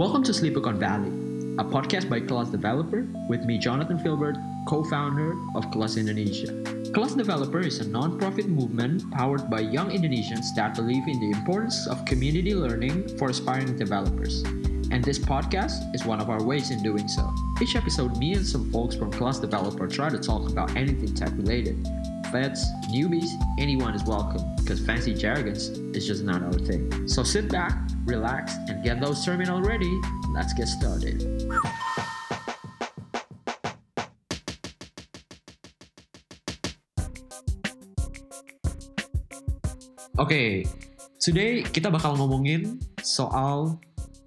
Welcome to Sleepicon Valley, a podcast by Class Developer with me, Jonathan Filbert, co-founder of Class Indonesia. Class Developer is a non-profit movement powered by young Indonesians that believe in the importance of community learning for aspiring developers. And this podcast is one of our ways in doing so. Each episode, me and some folks from Class Developer try to talk about anything tech-related. Vets, newbies, anyone is welcome, because fancy jargons is just not our thing. So sit back, relax, and get those terminal ready. Let's get started. Okay, today kita bakal ngomongin soal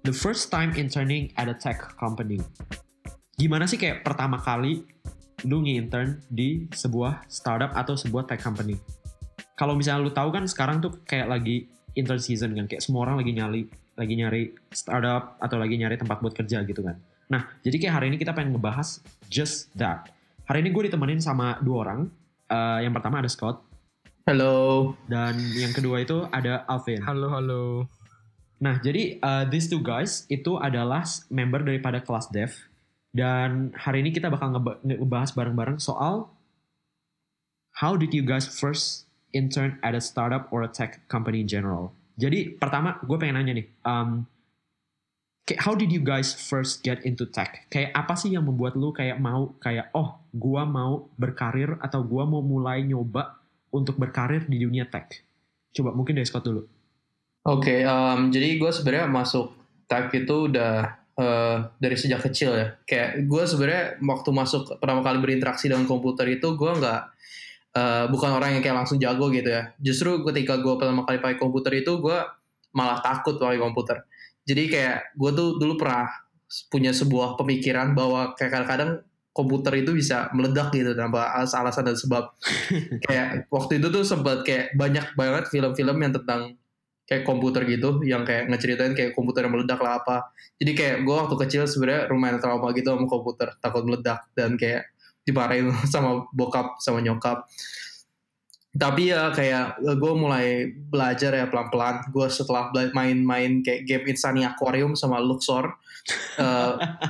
the first time interning at a tech company. Gimana sih kayak pertama kali lu nge-intern di sebuah startup atau sebuah tech company. Kalau misalnya lu tahu kan sekarang tuh kayak lagi intern season kan, kayak semua orang lagi nyari startup atau lagi nyari tempat buat kerja gitu kan. Nah, jadi kayak hari ini kita pengen ngebahas just that. Hari ini gue ditemenin sama dua orang. Yang pertama ada Scott. Halo. Dan yang kedua itu ada Alvin. Halo, halo. Nah, jadi these two guys itu adalah member daripada Class Dev. Dan hari ini kita bakal ngebahas bareng-bareng soal how did you guys first intern at a startup or a tech company in general. Jadi pertama gue pengen nanya nih, how did you guys first get into tech? Kayak apa sih yang membuat lu kayak gue mau berkarir atau gue mau mulai nyoba untuk berkarir di dunia tech? Coba mungkin dari Scott dulu. Oke, jadi gue sebenarnya masuk tech itu udah dari sejak kecil ya. Kayak gue sebenarnya waktu masuk pertama kali berinteraksi dengan komputer itu gue bukan orang yang kayak langsung jago gitu ya. Justru ketika gue pertama kali pakai komputer itu gue malah takut pakai komputer. Jadi kayak gue tuh dulu pernah punya sebuah pemikiran bahwa kayak kadang-kadang komputer itu bisa meledak gitu tanpa alasan dan sebab. Kayak waktu itu tuh sempat kayak banyak banget film-film yang tentang kayak komputer gitu, yang kayak ngeceritain kayak komputer yang meledak lah apa. Jadi kayak gue waktu kecil sebenarnya lumayan trauma gitu sama komputer, takut meledak dan kayak dimarahin sama bokap sama nyokap. Tapi ya kayak gue mulai belajar ya pelan-pelan. Gue setelah main-main kayak game Insania Aquarium sama Luxor,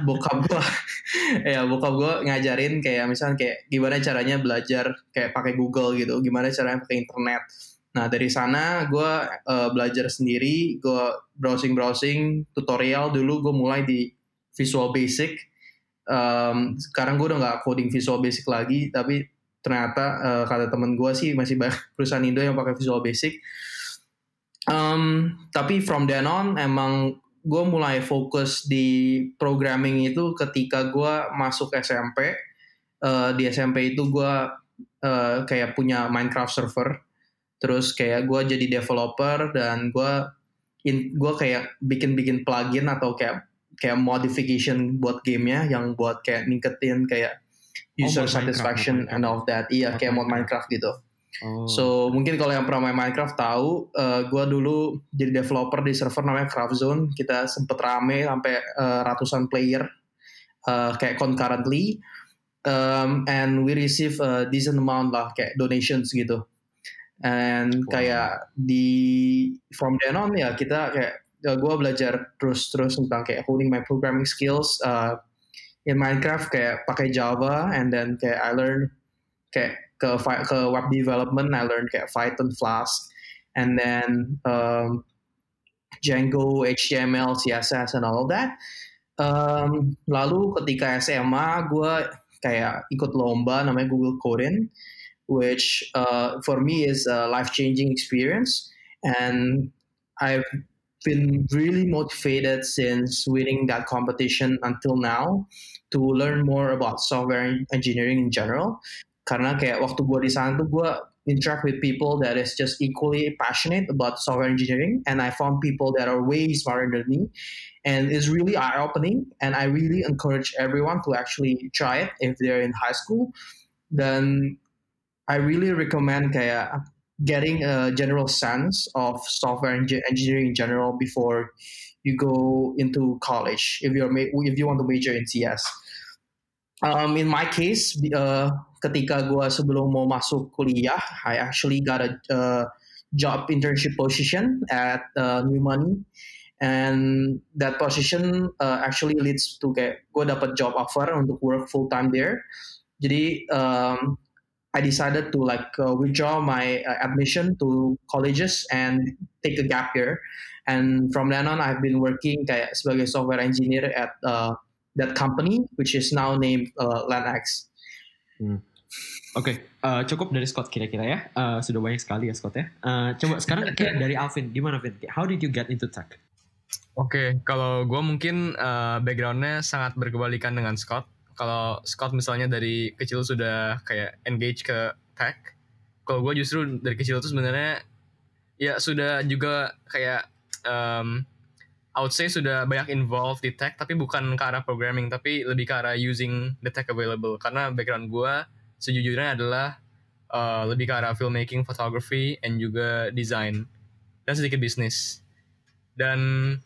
bokap gue ngajarin kayak misalnya kayak gimana caranya belajar kayak pakai Google gitu, gimana caranya pakai internet. Nah dari sana gue belajar sendiri, gue browsing tutorial dulu, gue mulai di Visual Basic. Sekarang gue udah nggak coding Visual Basic lagi, tapi ternyata kata temen gue sih masih banyak perusahaan Indo yang pakai Visual Basic. Tapi from then on emang gue mulai fokus di programming itu ketika gue masuk SMP. Di SMP itu gue kayak punya Minecraft server. Terus kayak gue jadi developer dan gue kayak bikin plugin atau kayak modification buat gamenya yang buat kayak ningkatin kayak user satisfaction Minecraft. And all of that. Iya, kayak mod Minecraft gitu. Oh. So mungkin kalau yang pernah main Minecraft tahu, gue dulu jadi developer di server namanya Craftzone. Kita sempet rame sampai ratusan player kayak concurrently, and we receive a decent amount lah kayak donations gitu. And kayak di from then on ya kita kayak gue belajar terus tentang kayak honing my programming skills in Minecraft kayak pakai Java, and then kayak I learn kayak ke web development, I learn kayak Python Flask, and then Django, HTML, CSS, and all of that. Lalu ketika SMA gue kayak ikut lomba namanya Google Code-In, which for me is a life-changing experience, and I've been really motivated since winning that competition until now to learn more about software engineering in general. Karena kayak waktu gue di sana tuh gue interact with people that is just equally passionate about software engineering, and I found people that are way smarter than me, and it's really eye-opening, and I really encourage everyone to actually try it if they're in high school. Then I really recommend kayak getting a general sense of software engineering in general before you go into college if you want to major in CS. In my case, ketika gue sebelum mau masuk kuliah, I actually got a job internship position at New Money, And that position actually leads to kayak gue dapat job offer untuk work full time there. Jadi I decided to withdraw my admission to colleges and take a gap year. And from then on, I've been working kayak sebagai software engineer at that company, which is now named LenX. Oke, cukup dari Scott kira-kira ya. Sudah banyak sekali ya Scott ya. Coba sekarang kayak dari Alvin, gimana Alvin? How did you get into tech? Oke, kalau gue mungkin backgroundnya sangat berkebalikan dengan Scott. Kalau Scott misalnya dari kecil sudah kayak engage ke tech, kalau gue justru dari kecil itu sebenarnya ya sudah juga kayak I would say sudah banyak involved di tech, tapi bukan ke arah programming, tapi lebih ke arah using the tech available. Karena background gue sejujurnya adalah lebih ke arah filmmaking, photography, and juga design dan sedikit bisnis. Dan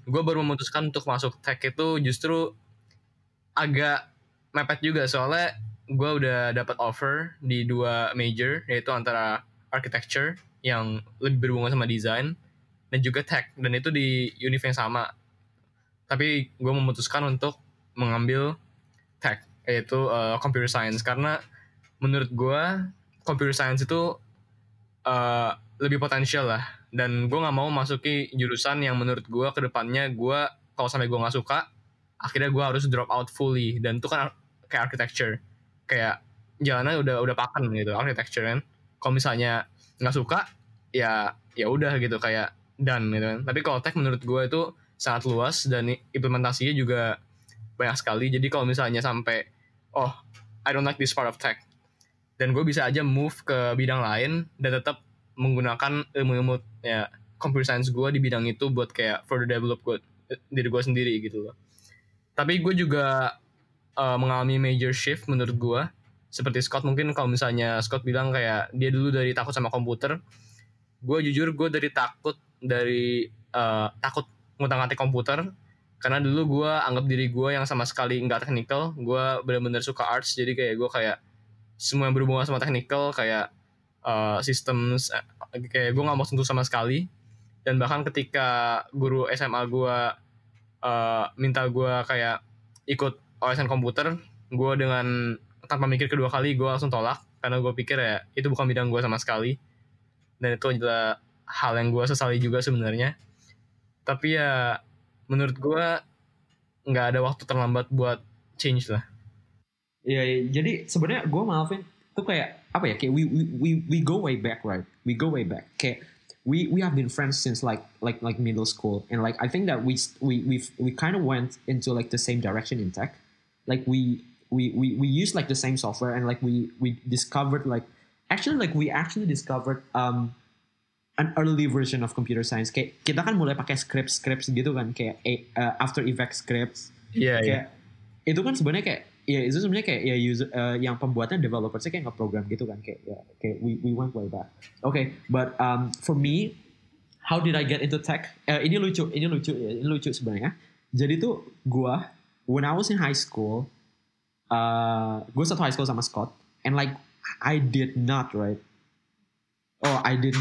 gue baru memutuskan untuk masuk tech itu justru agak mepet juga, soalnya gue udah dapat offer di dua major, yaitu antara architecture yang lebih berhubungan sama desain dan juga tech, dan itu di univ yang sama. Tapi gue memutuskan untuk mengambil tech, yaitu computer science, karena menurut gue computer science itu lebih potensial lah, dan gue nggak mau masuki jurusan yang menurut gue kedepannya gue kalau sampai gue nggak suka akhirnya gue harus drop out fully. Dan itu kan kayak architecture, kayak jalannya udah paken gitu architecture kan. Kalau misalnya nggak suka ya udah gitu, kayak done gitu kan. Tapi kalau tech menurut gue itu sangat luas dan implementasinya juga banyak sekali. Jadi kalau misalnya sampai I don't like this part of tech, dan gue bisa aja move ke bidang lain dan tetap menggunakan ilmu-ilmu ya computer science gue di bidang itu buat kayak further develop diri gue sendiri gitu loh. Tapi gue juga mengalami major shift menurut gue, seperti Scott. Mungkin kalau misalnya Scott bilang kayak dia dulu dari takut sama komputer, gue jujur gue dari takut ngutang-ngatik komputer, karena dulu gue anggap diri gue yang sama sekali nggak technical. Gue benar-benar suka arts, jadi kayak gue kayak semua yang berhubungan sama technical, kayak systems, kayak gue nggak mau sentuh sama sekali. Dan bahkan ketika guru SMA gue minta gue kayak ikut OSN komputer, gue dengan tanpa mikir kedua kali gue langsung tolak, karena gue pikir ya itu bukan bidang gue sama sekali. Dan itu adalah hal yang gue sesali juga sebenarnya. Tapi ya menurut gue nggak ada waktu terlambat buat change lah. Iya, jadi sebenarnya gue sama Alvin tuh kayak apa ya, kayak we go way back, right? We go way back. Kayak we have been friends since like middle school, and like I think that we kind of went into like the same direction in tech. Like we used like the same software, and like we discovered we actually discovered an early version of computer science. Kayak kita kan mulai pakai scripts gitu kan, kayak After Effects scripts. Iya. Yeah. Itu kan sebenarnya kayak user yang pembuatnya developersnya kayak nge-program gitu kan, kayak we went way back. Okay, but for me, how did I get into tech? Ini lucu sebenarnya. Jadi tuh gua when I was in high school, gua satu high school sama Scott, and like I did not have anything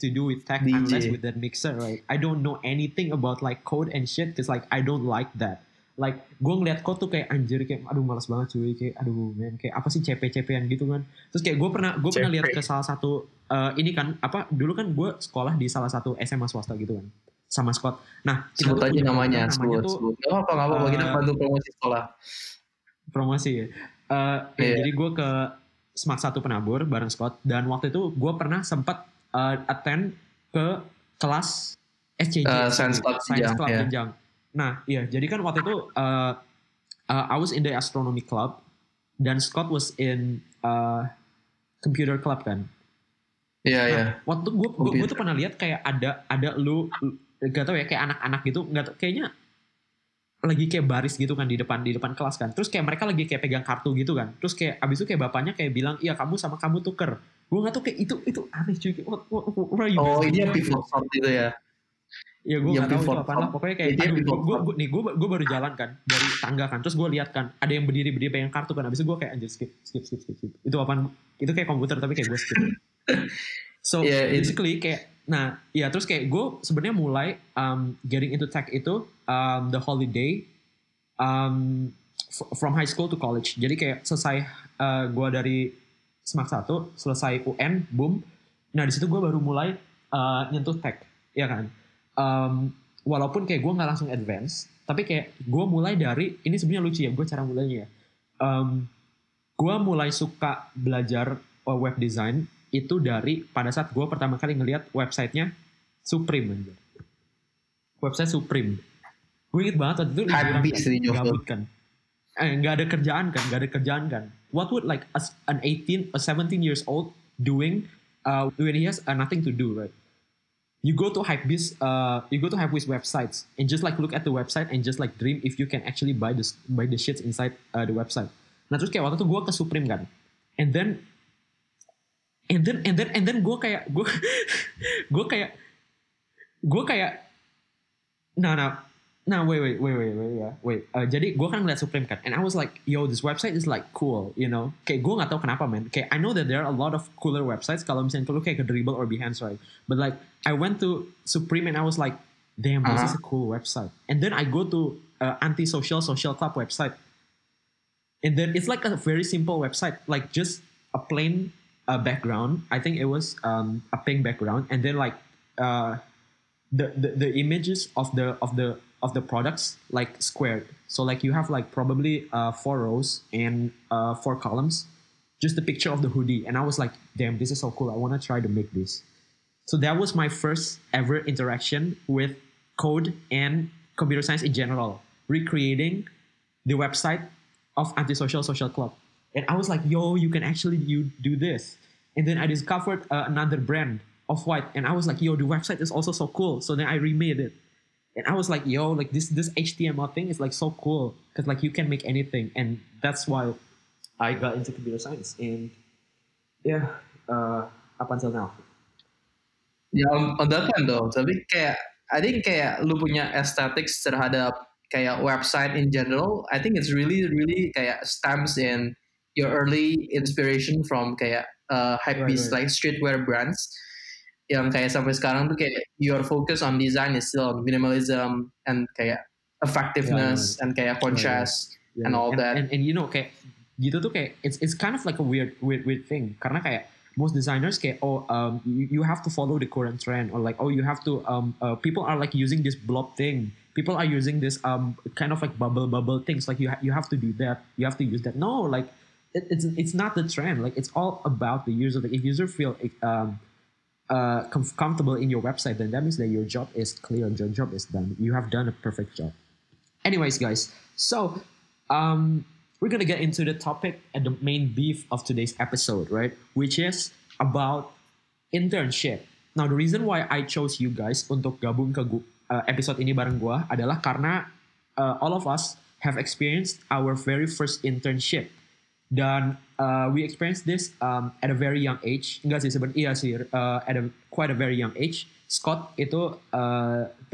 to do with tech unless with that mixer, right? I don't know anything about like code and shit, because like I don't like that. Like gue ngeliat code tuh kayak anjir, kayak aduh malas banget cuy, kayak aduh men, kayak apa sih CP-CP-an gitu kan. Terus kayak gue pernah lihat ke salah satu ini kan apa, dulu kan gue sekolah di salah satu SMA swasta gitu kan sama Scott. Nah kita sebut aja namanya tuh apa kita bantu promosi sekolah, promosi ya. Jadi gue ke SMA 1 Penabur bareng Scott, dan waktu itu gue pernah sempat attend ke kelas SCJ, Science Club Jenjang. Nah, iya. Jadi kan waktu itu I was in the astronomy club, dan Scott was in computer club kan. Iya. Waktu gue tuh pernah lihat kayak ada lu gak tau ya, kayak anak-anak gitu, gak tau, kayaknya lagi kayak baris gitu kan di depan kelas kan. Terus kayak mereka lagi kayak pegang kartu gitu kan. Terus kayak abis itu kayak bapaknya kayak bilang, "Iya, kamu tuker." Gue gak tau, kayak itu aneh cuy. What are you? Oh, ini yang pivot shop gitu ya. Ya gue nggak tahu itu apa lah, pokoknya kayak gue baru jalan kan dari tangga kan, terus gue lihat kan ada yang berdiri pegang kartu kan, abis itu gue kayak anjir skip. Itu apaan? Itu kayak komputer tapi kayak gue skip. So basically kayak Nah, ya terus kayak gue sebenarnya mulai getting into tech itu the holiday from high school to college. Jadi kayak selesai gue dari semester 1, selesai UN, boom. Nah di situ gue baru mulai nyentuh tech, ya kan. Walaupun kayak gue nggak langsung advance, tapi kayak gue mulai dari ini sebenarnya lucu ya gue cara mulainya. Gue mulai suka belajar web design itu dari pada saat gue pertama kali ngelihat websitenya Supreme. Website Supreme. Gue inget banget waktu itu gabut kan. Nggak ada kerjaan kan, What would like an 18 or 17 years old doing when he has nothing to do, right? You go to Hypebeast websites and just like look at the website and just like dream if you can actually buy the shits inside the website. Nah terus kayak waktu itu gue ke Supreme kan, and then gue kayak, jadi gue kan ngeliat Supreme kan, and I was like, yo this website is like cool, you know, kayak gue nggak tahu kenapa man, kayak I know that there are a lot of cooler websites kalau misalnya lu kayak ke Dribbble or Behance right, but like I went to Supreme and I was like, damn this is a cool website, and then I go to Antisocial Social Club website, and then it's like a very simple website, like just a plain background, I think it was a pink background, and then like the images of the products like squared, so like you have like probably 4 rows and 4 columns, just the picture of the hoodie, and I was like damn this is so cool, I want to try to make this. So that was my first ever interaction with code and computer science in general, recreating the website of Antisocial Social Club, and I was like yo you can actually you do this, and then I discovered another brand Off-White, and I was like yo the website is also so cool, so then I remade it. And I was like, yo, like this HTML thing is like so cool because like you can make anything, and that's why I got into computer science. And yeah, up until now. Yeah, on that end though, tapi kayak I think kayak lu punya aesthetics terhadap kayak website in general. I think it's really kayak stems in your early inspiration from kayak hypebeast right. Like streetwear brands. Yang kayak sampai sekarang tuh kayak your focus on design is still on minimalism and kayak effectiveness and kayak contrast and all that. And you know kayak gitu tuh kayak it's kind of like a weird thing karena kayak most designers kayak you have to follow the current trend or like you have to people are like using this blob thing. People are using this kind of like bubble things, like you have to do that. You have to use that. No, like it's not the trend. Like it's all about the user. Like if user feel comfortable in your website, then that means that your job is clear and your job is done. You have done a perfect job. Anyways, guys, so we're gonna get into the topic and the main beef of today's episode, right? Which is about internship. Now, the reason why I chose you guys untuk gabung ke episode ini bareng gua adalah karena all of us have experienced our very first internship. Dan we experienced this at a very young age. Enggak sih sebenarnya at a quite a very young age. Scott itu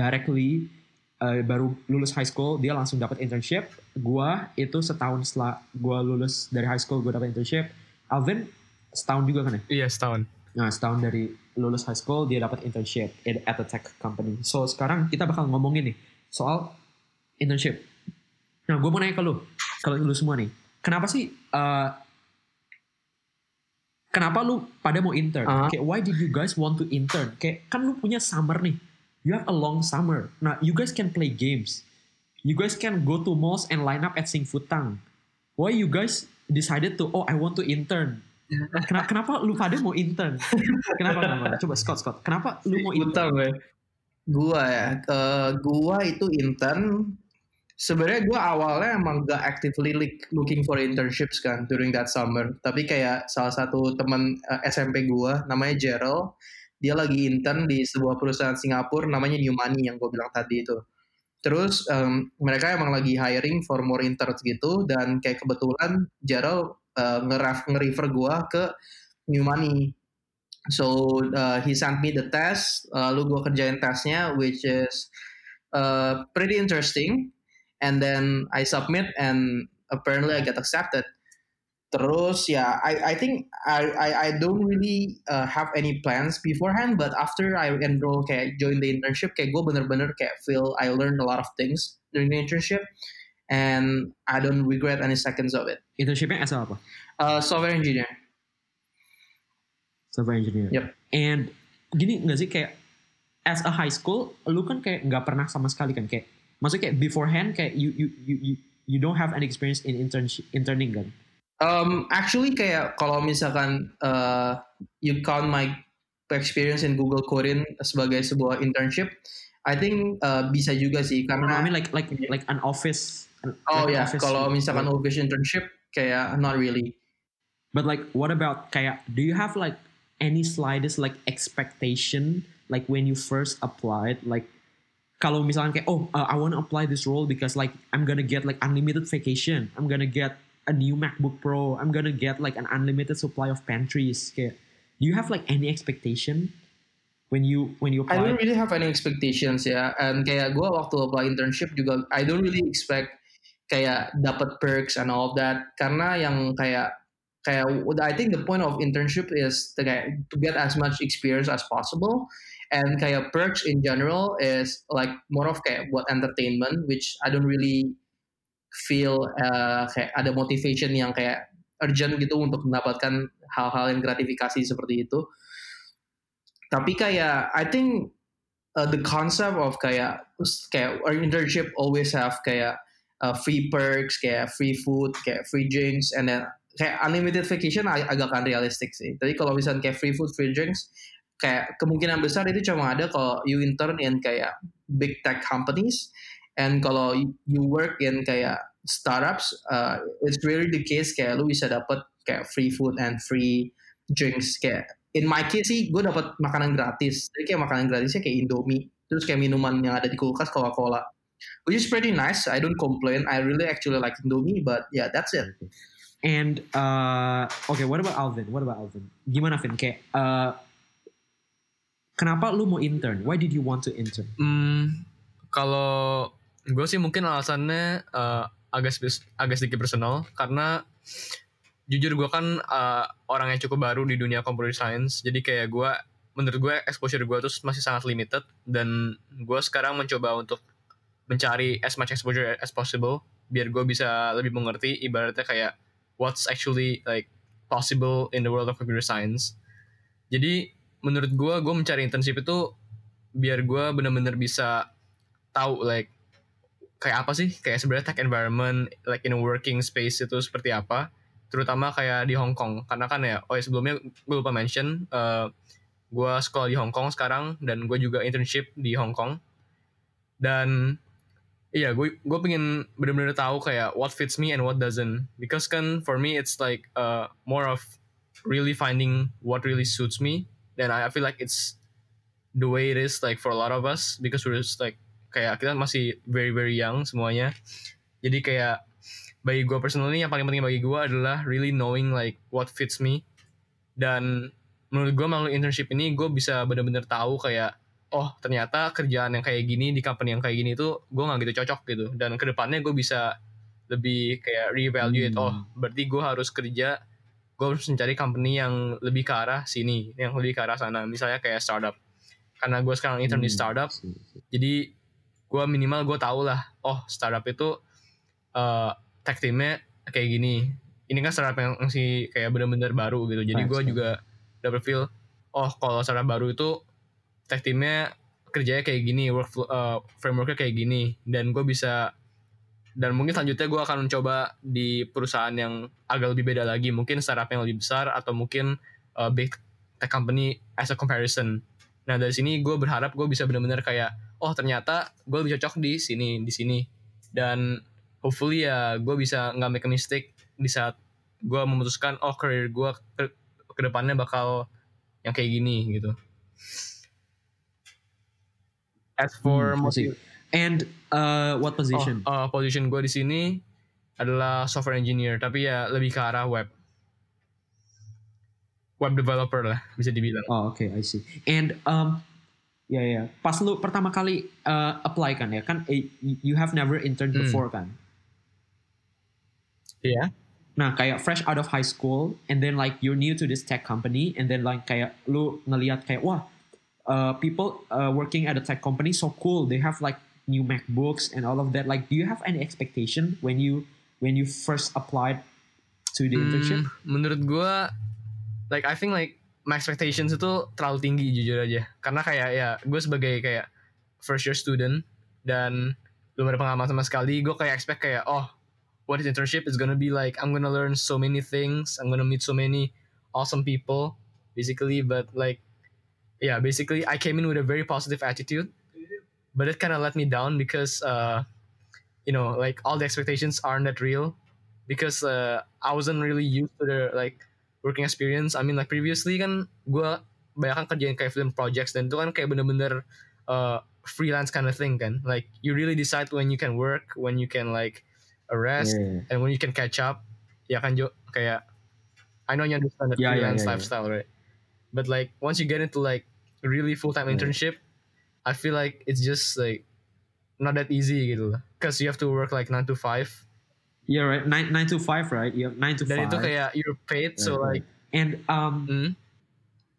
directly baru lulus high school dia langsung dapat internship. Gua itu setahun setelah gua lulus dari high school gua dapat internship. Alvin setahun juga kan ya? Iya, setahun. Nah, setahun dari lulus high school dia dapat internship at a tech company. So sekarang kita bakal ngomongin nih soal internship. Nah, gua mau nanya ke lu. Kalau lu semua nih, kenapa sih? Kenapa lu pada mau intern? Kayak, why did you guys want to intern? Kayak, kan lu punya summer nih. You have a long summer. Nah, you guys can play games. You guys can go to malls and line up at Sing Futang. Why you guys decided to? Oh, I want to intern. Kenapa lu pada mau intern? Kenapa? Coba Scott. Kenapa lu mau intern? Gua itu intern. Sebenarnya gue awalnya emang gak actively looking for internships kan during that summer. Tapi kayak salah satu teman SMP gue namanya Gerald, dia lagi intern di sebuah perusahaan Singapura namanya New Money yang gue bilang tadi itu. Terus mereka emang lagi hiring for more interns gitu, dan kayak kebetulan Gerald nge-refer gue ke New Money. So he sent me the test, lalu gue kerjain tesnya, which is pretty interesting. And then I submit and apparently I get accepted. Terus ya, I think I don't really have any plans beforehand, but after I enroll kayak join the internship, kayak gue bener-bener kayak feel I learned a lot of things during the internship, and I don't regret any seconds of it. Internshipnya asal apa? Software engineer. Software engineer. Yep. And gini nggak sih kayak as a high school, lu kan kayak nggak pernah sama sekali kan kayak, maksudnya kayak beforehand kayak you don't have any experience in interning kan? Actually kayak kalau misalkan you count my experience in Google Code-In sebagai sebuah internship, I think bisa juga sih karena I mean like an office. Oh ya, yeah. Kalau misalkan office internship kayak not really. But like what about kayak do you have like any slightest like expectation like when you first applied like kalau misalkan kayak I want to apply this role because like I'm gonna get like unlimited vacation, I'm gonna get a new MacBook Pro, I'm gonna get like an unlimited supply of pantries. Kayak, do you have like any expectation when you apply? I don't really have any expectations ya. And kayak gue waktu apply internship juga, I don't really expect kayak dapat perks and all of that. Karena yang kayak I think the point of internship is to get as much experience as possible. And kayak perks in general is like more of kayak buat entertainment, which I don't really feel kayak ada motivation yang kayak urgent gitu untuk mendapatkan hal-hal yang gratifikasi seperti itu. Tapi kayak I think the concept of kayak our internship always have kayak free perks, kayak free food, kayak free drinks, and then kayak unlimited vacation agak kan realistik sih. Tapi kalau misalnya kayak free food, free drinks, kayak kemungkinan besar itu cuma ada kalau you intern in kayak big tech companies. And kalau you work in kayak startups, it's really the case kayak lu bisa dapat kayak free food and free drinks. Kayak in my case sih, gue dapat makanan gratis. Jadi kayak makanan gratisnya kayak Indomie, terus kayak minuman yang ada di kulkas Coca-Cola, which is pretty nice. I don't complain. I really actually like Indomie, but yeah, that's it. And okay, what about Alvin? Gimana Vin? Kayak kenapa lu mau intern? Why did you want to intern? Kalau gue sih mungkin alasannya agak sedikit personal karena jujur gue kan orang yang cukup baru di dunia computer science, jadi kayak menurut gue exposure gue tuh masih sangat limited dan gue sekarang mencoba untuk mencari as much exposure as possible biar gue bisa lebih mengerti ibaratnya kayak what's actually like possible in the world of computer science. Jadi menurut gue mencari internship itu biar gue benar-benar bisa tahu like kayak apa sih kayak sebenarnya tech environment like in a working space itu seperti apa, terutama kayak di Hong Kong karena kan ya sebelumnya gue lupa mention gue sekolah di Hong Kong sekarang dan gue juga internship di Hong Kong dan iya gue pengen benar-benar tahu kayak what fits me and what doesn't because kan for me it's like more of really finding what really suits me and I feel like it's the way it is like for a lot of us because we're just like kayak kita masih very very young semuanya. Jadi kayak bagi gue personally yang paling penting bagi gue adalah really knowing like what fits me. Dan menurut gue melalui internship ini gue bisa benar-benar tahu kayak oh ternyata kerjaan yang kayak gini di company yang kayak gini itu gue nggak gitu cocok gitu. Dan kedepannya gue bisa lebih kayak reevaluate oh berarti gue harus kerja, gue harus mencari company yang lebih ke arah sini, yang lebih ke arah sana. Misalnya kayak startup. Karena gue sekarang intern di startup, jadi gue tau lah oh startup itu tech teamnya kayak gini, ini kan startup yang masih kayak benar-benar baru gitu, jadi gue juga dapet feel oh kalau startup baru itu tech teamnya kerjanya kayak gini, workflow frameworknya kayak gini, dan gue bisa dan mungkin selanjutnya gue akan mencoba di perusahaan yang agak lebih beda lagi, mungkin startup yang lebih besar atau mungkin big tech company as a comparison. Nah dari sini gue berharap gue bisa benar-benar kayak oh ternyata gue lebih cocok di sini dan hopefully ya gue bisa nggak make a mistake di saat gue memutuskan oh career gue ke depannya bakal yang kayak gini gitu. As for motive and what position? Position gue di sini adalah software engineer tapi ya lebih ke arah web developer lah bisa dibilang. Oh okay, I see. And Ya. Pas lu pertama kali apply kan ya kan you have never interned before kan? Iya. Yeah. Nah, kayak fresh out of high school, and then like you're new to this tech company, and then like kayak lu ngelihat kayak wah, people working at a tech company so cool. They have like new MacBooks and all of that. Like, do you have any expectation when you first applied to the internship? Menurut gue, like I think like my expectations itu terlalu tinggi jujur aja. Karena kayak ya gue sebagai kayak first year student dan belum ada pengalaman sama sekali, gue kayak expect kayak oh, what is internship? It's gonna be like, I'm gonna learn so many things. I'm gonna meet so many awesome people, basically. But like, yeah, basically, I came in with a very positive attitude. But it kind of let me down because, you know, like all the expectations aren't that real. Because I wasn't really used to the like working experience. I mean, like previously kan, gue banyak kan kerjain kayak film projects. Dan itu kan kayak bener-bener freelance kind of thing kan. Like, you really decide when you can work, when you can like, arrest and when you can catch up, ya kan Jo, kayak I know you understand the freelance lifestyle, right? But like once you get into like really full-time internship, I feel like it's just like not that easy gitu, because you have to work like 9 to 5. Yeah, right. 9 to 5, right? You have 9 to 5. Dan itu kayak you're paid, so like and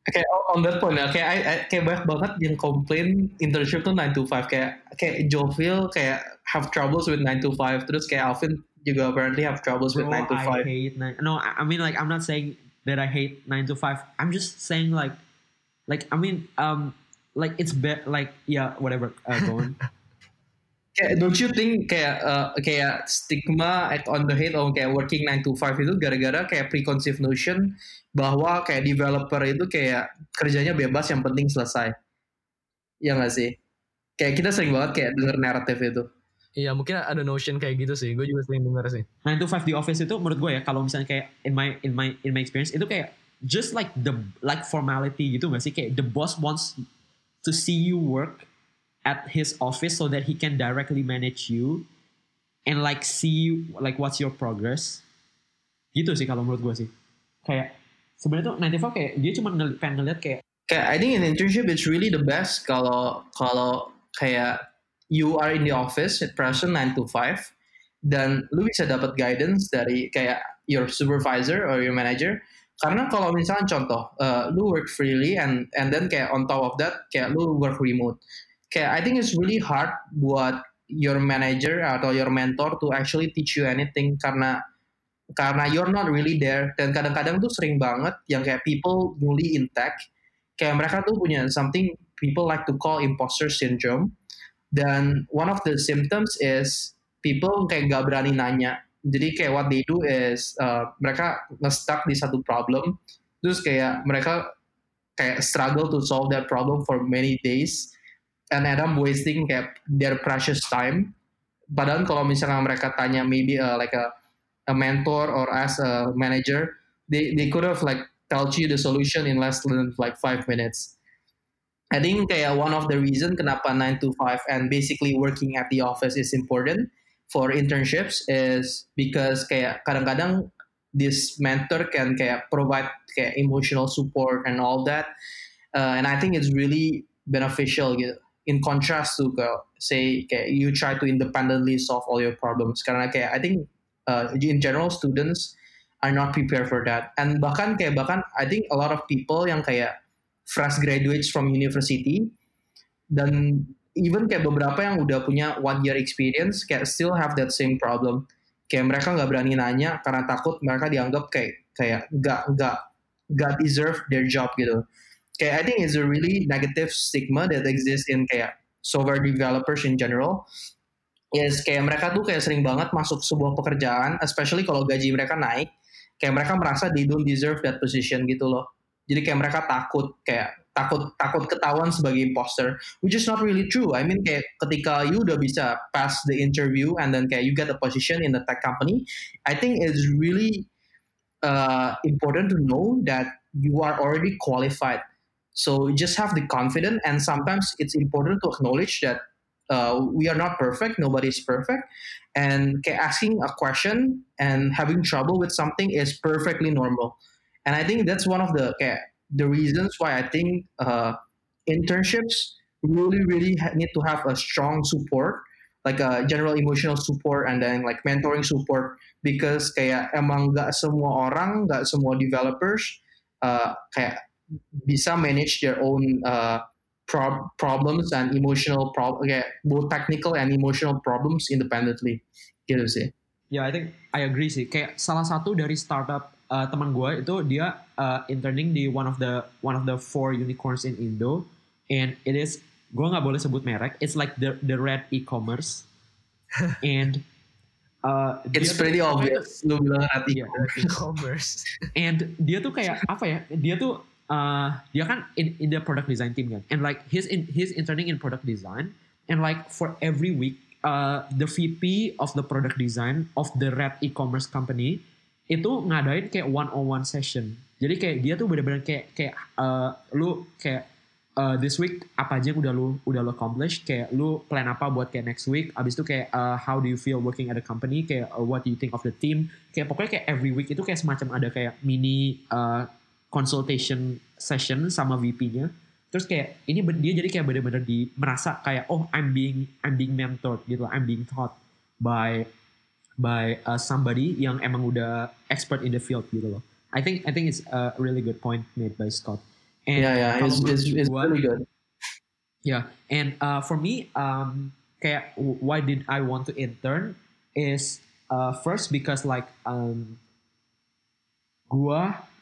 okay, on that point, okay, kayak banyak banget yang komplain internship tuh 9 to 5. Kayak Joviel kayak have troubles with 9 to 5. Terus kayak Alvin juga apparently have troubles with 9 to 5. I hate 9. No, I mean like I'm not saying that I hate 9 to 5. I'm just saying like I mean like it's bad, like yeah, whatever, go on. Kayak, don't you think kayak kayak stigma on the head on kayak working 9 to 5 itu gara-gara kayak preconceived notion bahwa kayak developer itu kayak kerjanya bebas yang penting selesai. Ya enggak sih? Kayak kita sering banget kayak denger naratif itu. Iya, mungkin ada notion kayak gitu sih. Gue juga sering denger sih. 9 to 5 di office itu menurut gue ya kalau misalnya kayak in my experience itu kayak just like the like formality gitu enggak sih? Kayak the boss wants to see you work at his office so that he can directly manage you and like see like what's your progress. Gitu sih kalau menurut gue sih. Kayak sebenarnya tuh 95 kayak dia cuma pengen ngeliat kayak I think in internship it's really the best kalau kayak you are in the office at present 9 to 5 dan lu bisa dapat guidance dari kayak your supervisor or your manager. Karena kalau misalnya contoh lu work freely and then kayak on top of that kayak lu work remote. Kayak I think it's really hard buat your manager atau your mentor to actually teach you anything karena you're not really there. Dan kadang-kadang tuh sering banget yang kayak people newly in tech, kayak mereka tuh punya something people like to call imposter syndrome. Dan one of the symptoms is people kayak gak berani nanya. Jadi kayak what they do is mereka nge-stuck di satu problem, terus kayak mereka kayak struggle to solve that problem for many days. And end up wasting kayak their precious time. Padahal kalau misalnya mereka tanya maybe like a mentor or as a manager, they could have like told you the solution in less than like 5 minutes. I think kayak one of the reason kenapa 9 to 5 and basically working at the office is important for internships is because kayak kadang-kadang this mentor can kayak provide kayak emotional support and all that. And I think it's really beneficial gitu. In contrast to say kayak you try to independently solve all your problems karena kayak I think in general students are not prepared for that, and bahkan I think a lot of people yang kayak fresh graduates from university dan even kayak beberapa yang udah punya 1 year experience kayak still have that same problem. Kayak mereka nggak berani nanya karena takut mereka dianggap kayak nggak deserve their job gitu. Okay, I think it's a really negative stigma that exists in kayak software developers in general. Yes, kayak mereka tuh kayak sering banget masuk sebuah pekerjaan, especially kalau gaji mereka naik, kayak mereka merasa they don't deserve that position gitu loh. Jadi kayak mereka takut ketahuan sebagai imposter, which is not really true. I mean kayak ketika you udah bisa pass the interview and then kayak you get a position in the tech company, I think it's really important to know that you are already qualified. So just have the confidence, and sometimes it's important to acknowledge that we are not perfect. Nobody is perfect, and asking a question and having trouble with something is perfectly normal. And I think that's one of the reasons why I think internships really need to have a strong support, like general emotional support and then like mentoring support, because kayak emang nggak semua orang, nggak semua developers kayak bisa manage their own problems and emotional both technical and emotional problems independently gitu sih. Ya, I think I agree sih. Kayak salah satu dari startup teman gue itu dia interning di one of the four unicorns in Indo, and it is, gue nggak boleh sebut merek. It's like the red e-commerce, and it's pretty obvious. Lu bilang red e-commerce. And dia tuh kayak apa ya? Dia tuh dia kan in the product design team kan, and like he's interning in product design, and like for every week. The VP of the product design of the red e-commerce company itu ngadain kayak one-on-one session. Jadi kayak dia tuh benar-benar kayak lu kayak this week apa aja yang udah lu accomplish, kayak lu plan apa buat kayak next week. Abis itu kayak how do you feel working at the company, kayak what do you think of the team. Kayak pokoknya kayak every week itu kayak semacam ada kayak mini consultation session sama VP-nya. Terus kayak ini dia jadi kayak benar-benar merasa kayak oh I'm being mentored gitu, I'm being taught by somebody yang emang udah expert in the field gitu loh. I think it's a really good point made by Scott. And it's really good. Yeah, and for me kayak why did I want to intern is first because like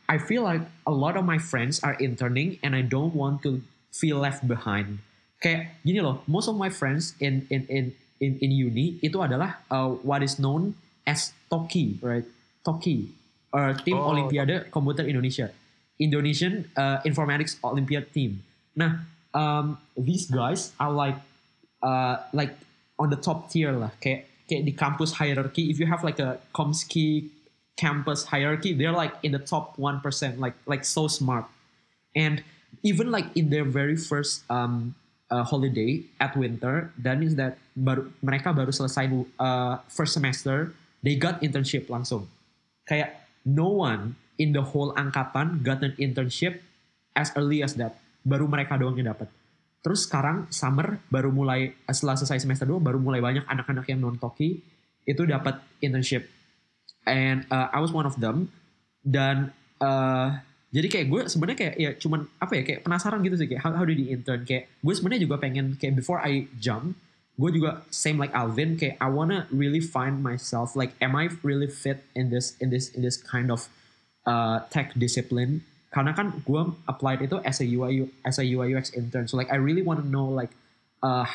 I feel like a lot of my friends are interning and I don't want to feel left behind. Kayak gini loh, most of my friends in uni itu adalah what is known as Toki, right? Toki, Tim Olimpiade Komputer Indonesia, Indonesian Informatics Olympiad Team. Nah, these guys are like on the top tier lah. Kayak di kampus hierarchy, if you have like a Komski campus hierarchy, they're like in the top 1%, like so smart. And even like in their very first holiday at winter, that means that mereka baru selesai first semester, they got internship langsung. Kayak no one in the whole angkatan got an internship as early as that. Baru mereka doang yang dapat. Terus sekarang summer baru mulai, setelah selesai semester 2 baru mulai banyak anak-anak yang non-Toki itu dapat internship. And I was one of them. Dan jadi kayak gue sebenarnya kayak ya cuman apa ya kayak penasaran gitu sih kayak how did he intern. Kayak gue sebenarnya juga pengen kayak before I jump, gue juga same like Alvin, kayak I wanna really find myself, like am I really fit in this kind of tech discipline. Karena kan gue applied itu as a UI UX intern, so like I really wanna know like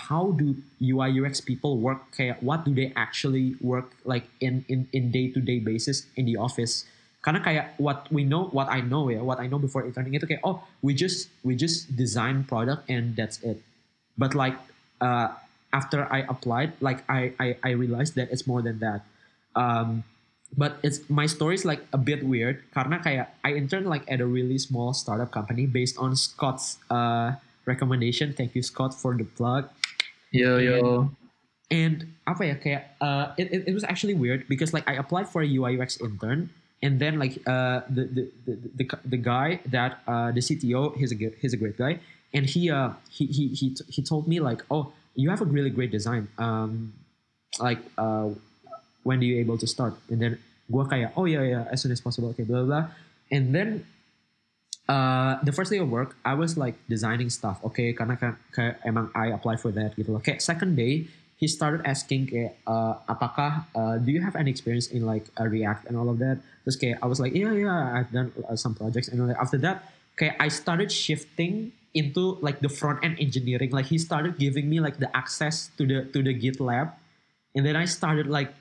how do UI UX people work? Kayak what do they actually work like in day-to-day basis in the office? Karena kayak what I know before interning itu kayak oh we just design product and that's it. But like after I applied, like I realized that it's more than that. But it's my story is like a bit weird karena kayak I interned like at a really small startup company based on Scott's recommendation. Thank you Scott for the plug. Yo. And apa ya kayak it was actually weird because like I applied for a UI UX intern, and then like the guy that the CTO, he's a great guy, and he told me like oh you have a really great design, like when are you able to start? And then gua kayak oh yeah as soon as possible, okay blah blah. And then the first day of work, I was like designing stuff. Okay, karena kayak emang I apply for that gitu. Okay, second day, he started asking kayak, apakah do you have any experience in like React and all of that? Terus kayak I was like yeah I've done some projects, and like, after that kayak I started shifting into like the front end engineering. Like he started giving me like the access to the GitLab, and then I started like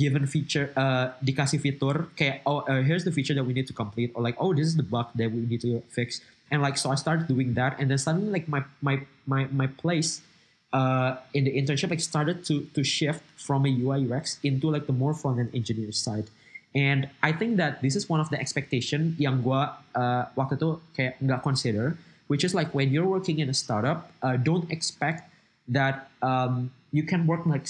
given feature, dikasih fitur kayak oh here's the feature that we need to complete, or like oh this is the bug that we need to fix, and like so I started doing that, and then suddenly like my place in the internship like started to shift from a UI UX into like the more front end engineer side. And I think that this is one of the expectation yang gua waktu itu kayak nggak consider, which is like when you're working in a startup, don't expect that you can work like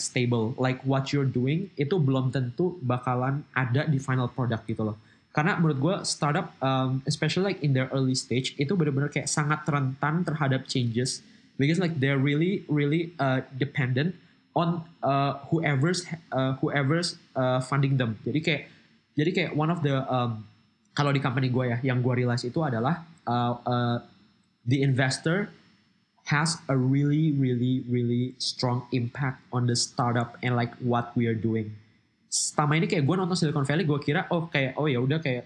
stable, like what you're doing itu belum tentu bakalan ada di final product gitu loh. Karena menurut gue startup especially like in their early stage itu benar-benar kayak sangat rentan terhadap changes, because like they're really dependent on whoever's funding them. Jadi kayak one of the kalau di company gue ya, yang gue realize itu adalah the investor has a really strong impact on the startup and like what we are doing. Selama ini kayak gue nonton Silicon Valley, gue kira kayak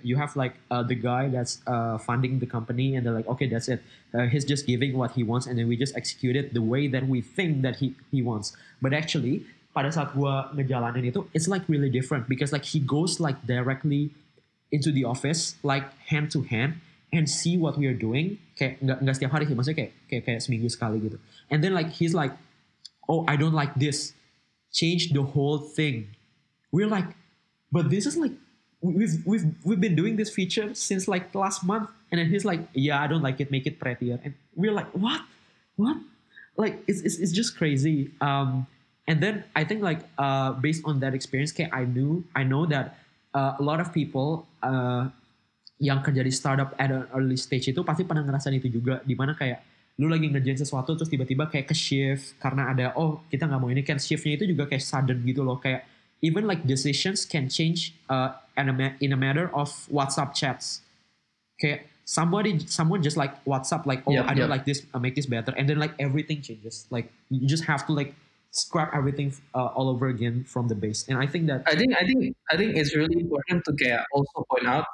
you have like the guy that's funding the company and they're like okay that's it, he's just giving what he wants and then we just execute it the way that we think that he wants. But actually pada saat gue ngejalanin itu, it's like really different because like he goes like directly into the office like hand to hand and see what we are doing. Kayak nggak setiap hari sih, maksudnya kayak seminggu sekali gitu. And then like he's like oh I don't like this, change the whole thing. We're like, but this is like, we've been doing this feature since like last month. And then he's like, yeah, I don't like it, make it prettier. And we're like, what? Like, it's just crazy. And then I think like, based on that experience, I know that a lot of people yang kerja di startup at an early stage itu pasti pernah ngerasain itu juga. Dimana kayak, lu lagi ngerjain sesuatu terus tiba-tiba kayak ke-shift. Karena ada, kita gak mau ini. Kan shift-nya itu juga kayak sudden gitu loh. Kayak, even like decisions can change in a matter of WhatsApp chats. Okay, someone just like WhatsApp like I don't like this, I'll make this better, and then like everything changes. Like you just have to like scrap everything all over again from the base. And I think that I think it's really important to kayak also point out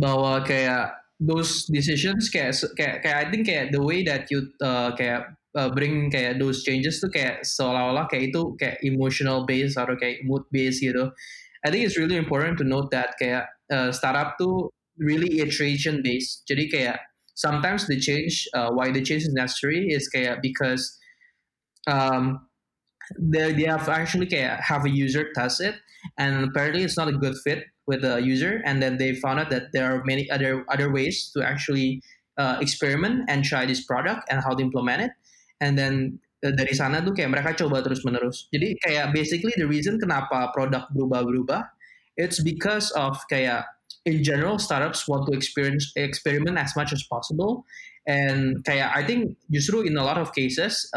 bahwa kayak those decisions kayak I think kayak the way that you kayak bring kayak those changes tuh kayak seolah-olah kayak itu kayak emotional based atau kayak mood based gitu. I think it's really important to note that kayak startup tuh really iteration based. Jadi kayak sometimes the change, why the change is necessary is kayak because they have actually kayak have a user test it and apparently it's not a good fit with the user, and then they found out that there are many other ways to actually experiment and try this product and how to implement it. And then dari sana tuh kayak mereka coba terus-menerus. Jadi kayak basically the reason kenapa produk berubah-berubah, it's because of kayak in general startups want to experiment as much as possible. And kayak I think justru in a lot of cases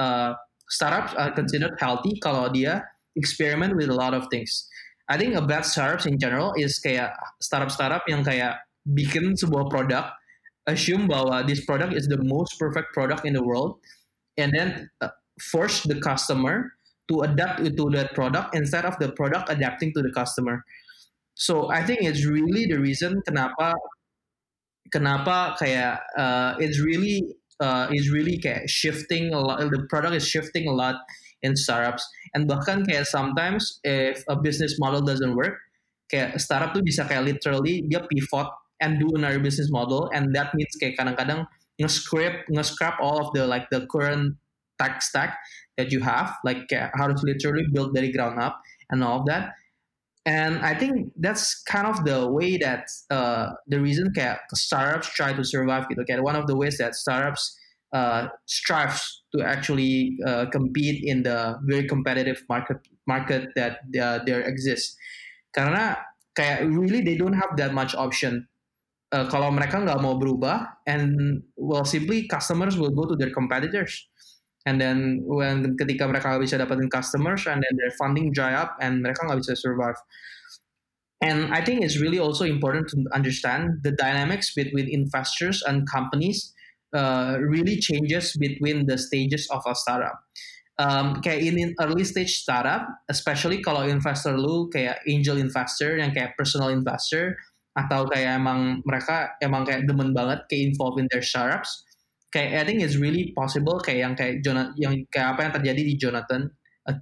startups are considered healthy kalau dia experiment with a lot of things. I think a bad startups in general is kayak startup-startup yang kayak bikin sebuah produk, assume bahwa this product is the most perfect product in the world, and then force the customer to adapt to that product instead of the product adapting to the customer. So I think it's really the reason kenapa kayak it's really kayak shifting a lot. The product is shifting a lot in startups, and bahkan kayak sometimes if a business model doesn't work, kayak startup tuh bisa kayak literally dia pivot and do another business model, and that means kayak kadang-kadang nge-scrap all of the like the current tech stack that you have, like how to literally build dari ground up and all of that. And I think that's kind of the way that the reason kayak startups try to survive gitu. Kayak one of the ways that startups strives to actually compete in the very competitive market that there exists. Karena kayak really they don't have that much option. Kalau mereka nggak mau berubah, and well simply customers will go to their competitors, and then when ketika mereka nggak bisa dapetin customers, and then their funding dry up, and mereka nggak bisa survive. And I think it's really also important to understand the dynamics between investors and companies really changes between the stages of a startup. Kayak in early stage startup, especially kalau investor lu kayak angel investor yang kayak personal investor, atau kayak emang mereka emang kayak demen banget kayak involved in their startups. Kayak I think it's really possible kayak yang kayak Jonathan, yang kayak apa yang terjadi di Jonathan a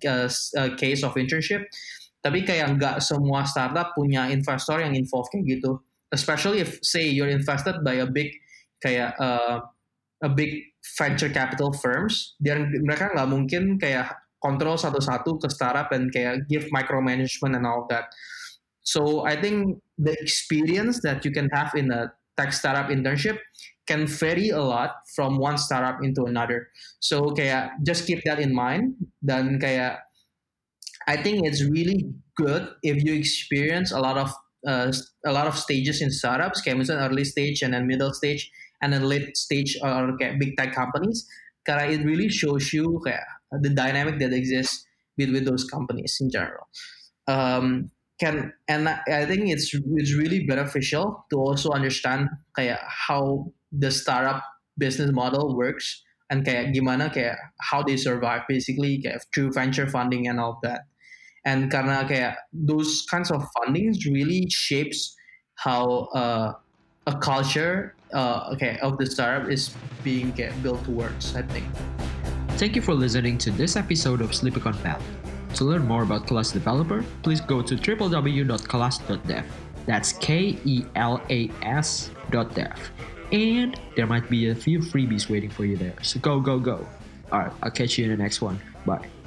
case of internship. Tapi kayak nggak semua startup punya investor yang involved kayak gitu. Especially if say you're invested by a big kayak a big venture capital firms, dan mereka nggak mungkin kayak kontrol satu-satu ke startup dan kayak give micromanagement and all that. So I think the experience that you can have in a tech startup internship can vary a lot from one startup into another. So kayak just keep that in mind. Dan kayak I think it's really good if you experience a lot of stages in startups. Kayak misalnya early stage and then middle stage, and a late stage or kayak big tech companies, karena it really shows you kayak the dynamic that exists with those companies in general. I think it's really beneficial to also understand kayak how the startup business model works and kayak gimana kayak how they survive basically kayak through venture funding and all of that. And karena kayak those kinds of fundings really shapes how a culture of the startup is being built towards, I think. Thank you for listening to this episode of Sleepicon Valley. To learn more about Class Developer, please go to www.class.dev. That's KELAS.dev. And there might be a few freebies waiting for you there. So go. All right, I'll catch you in the next one. Bye.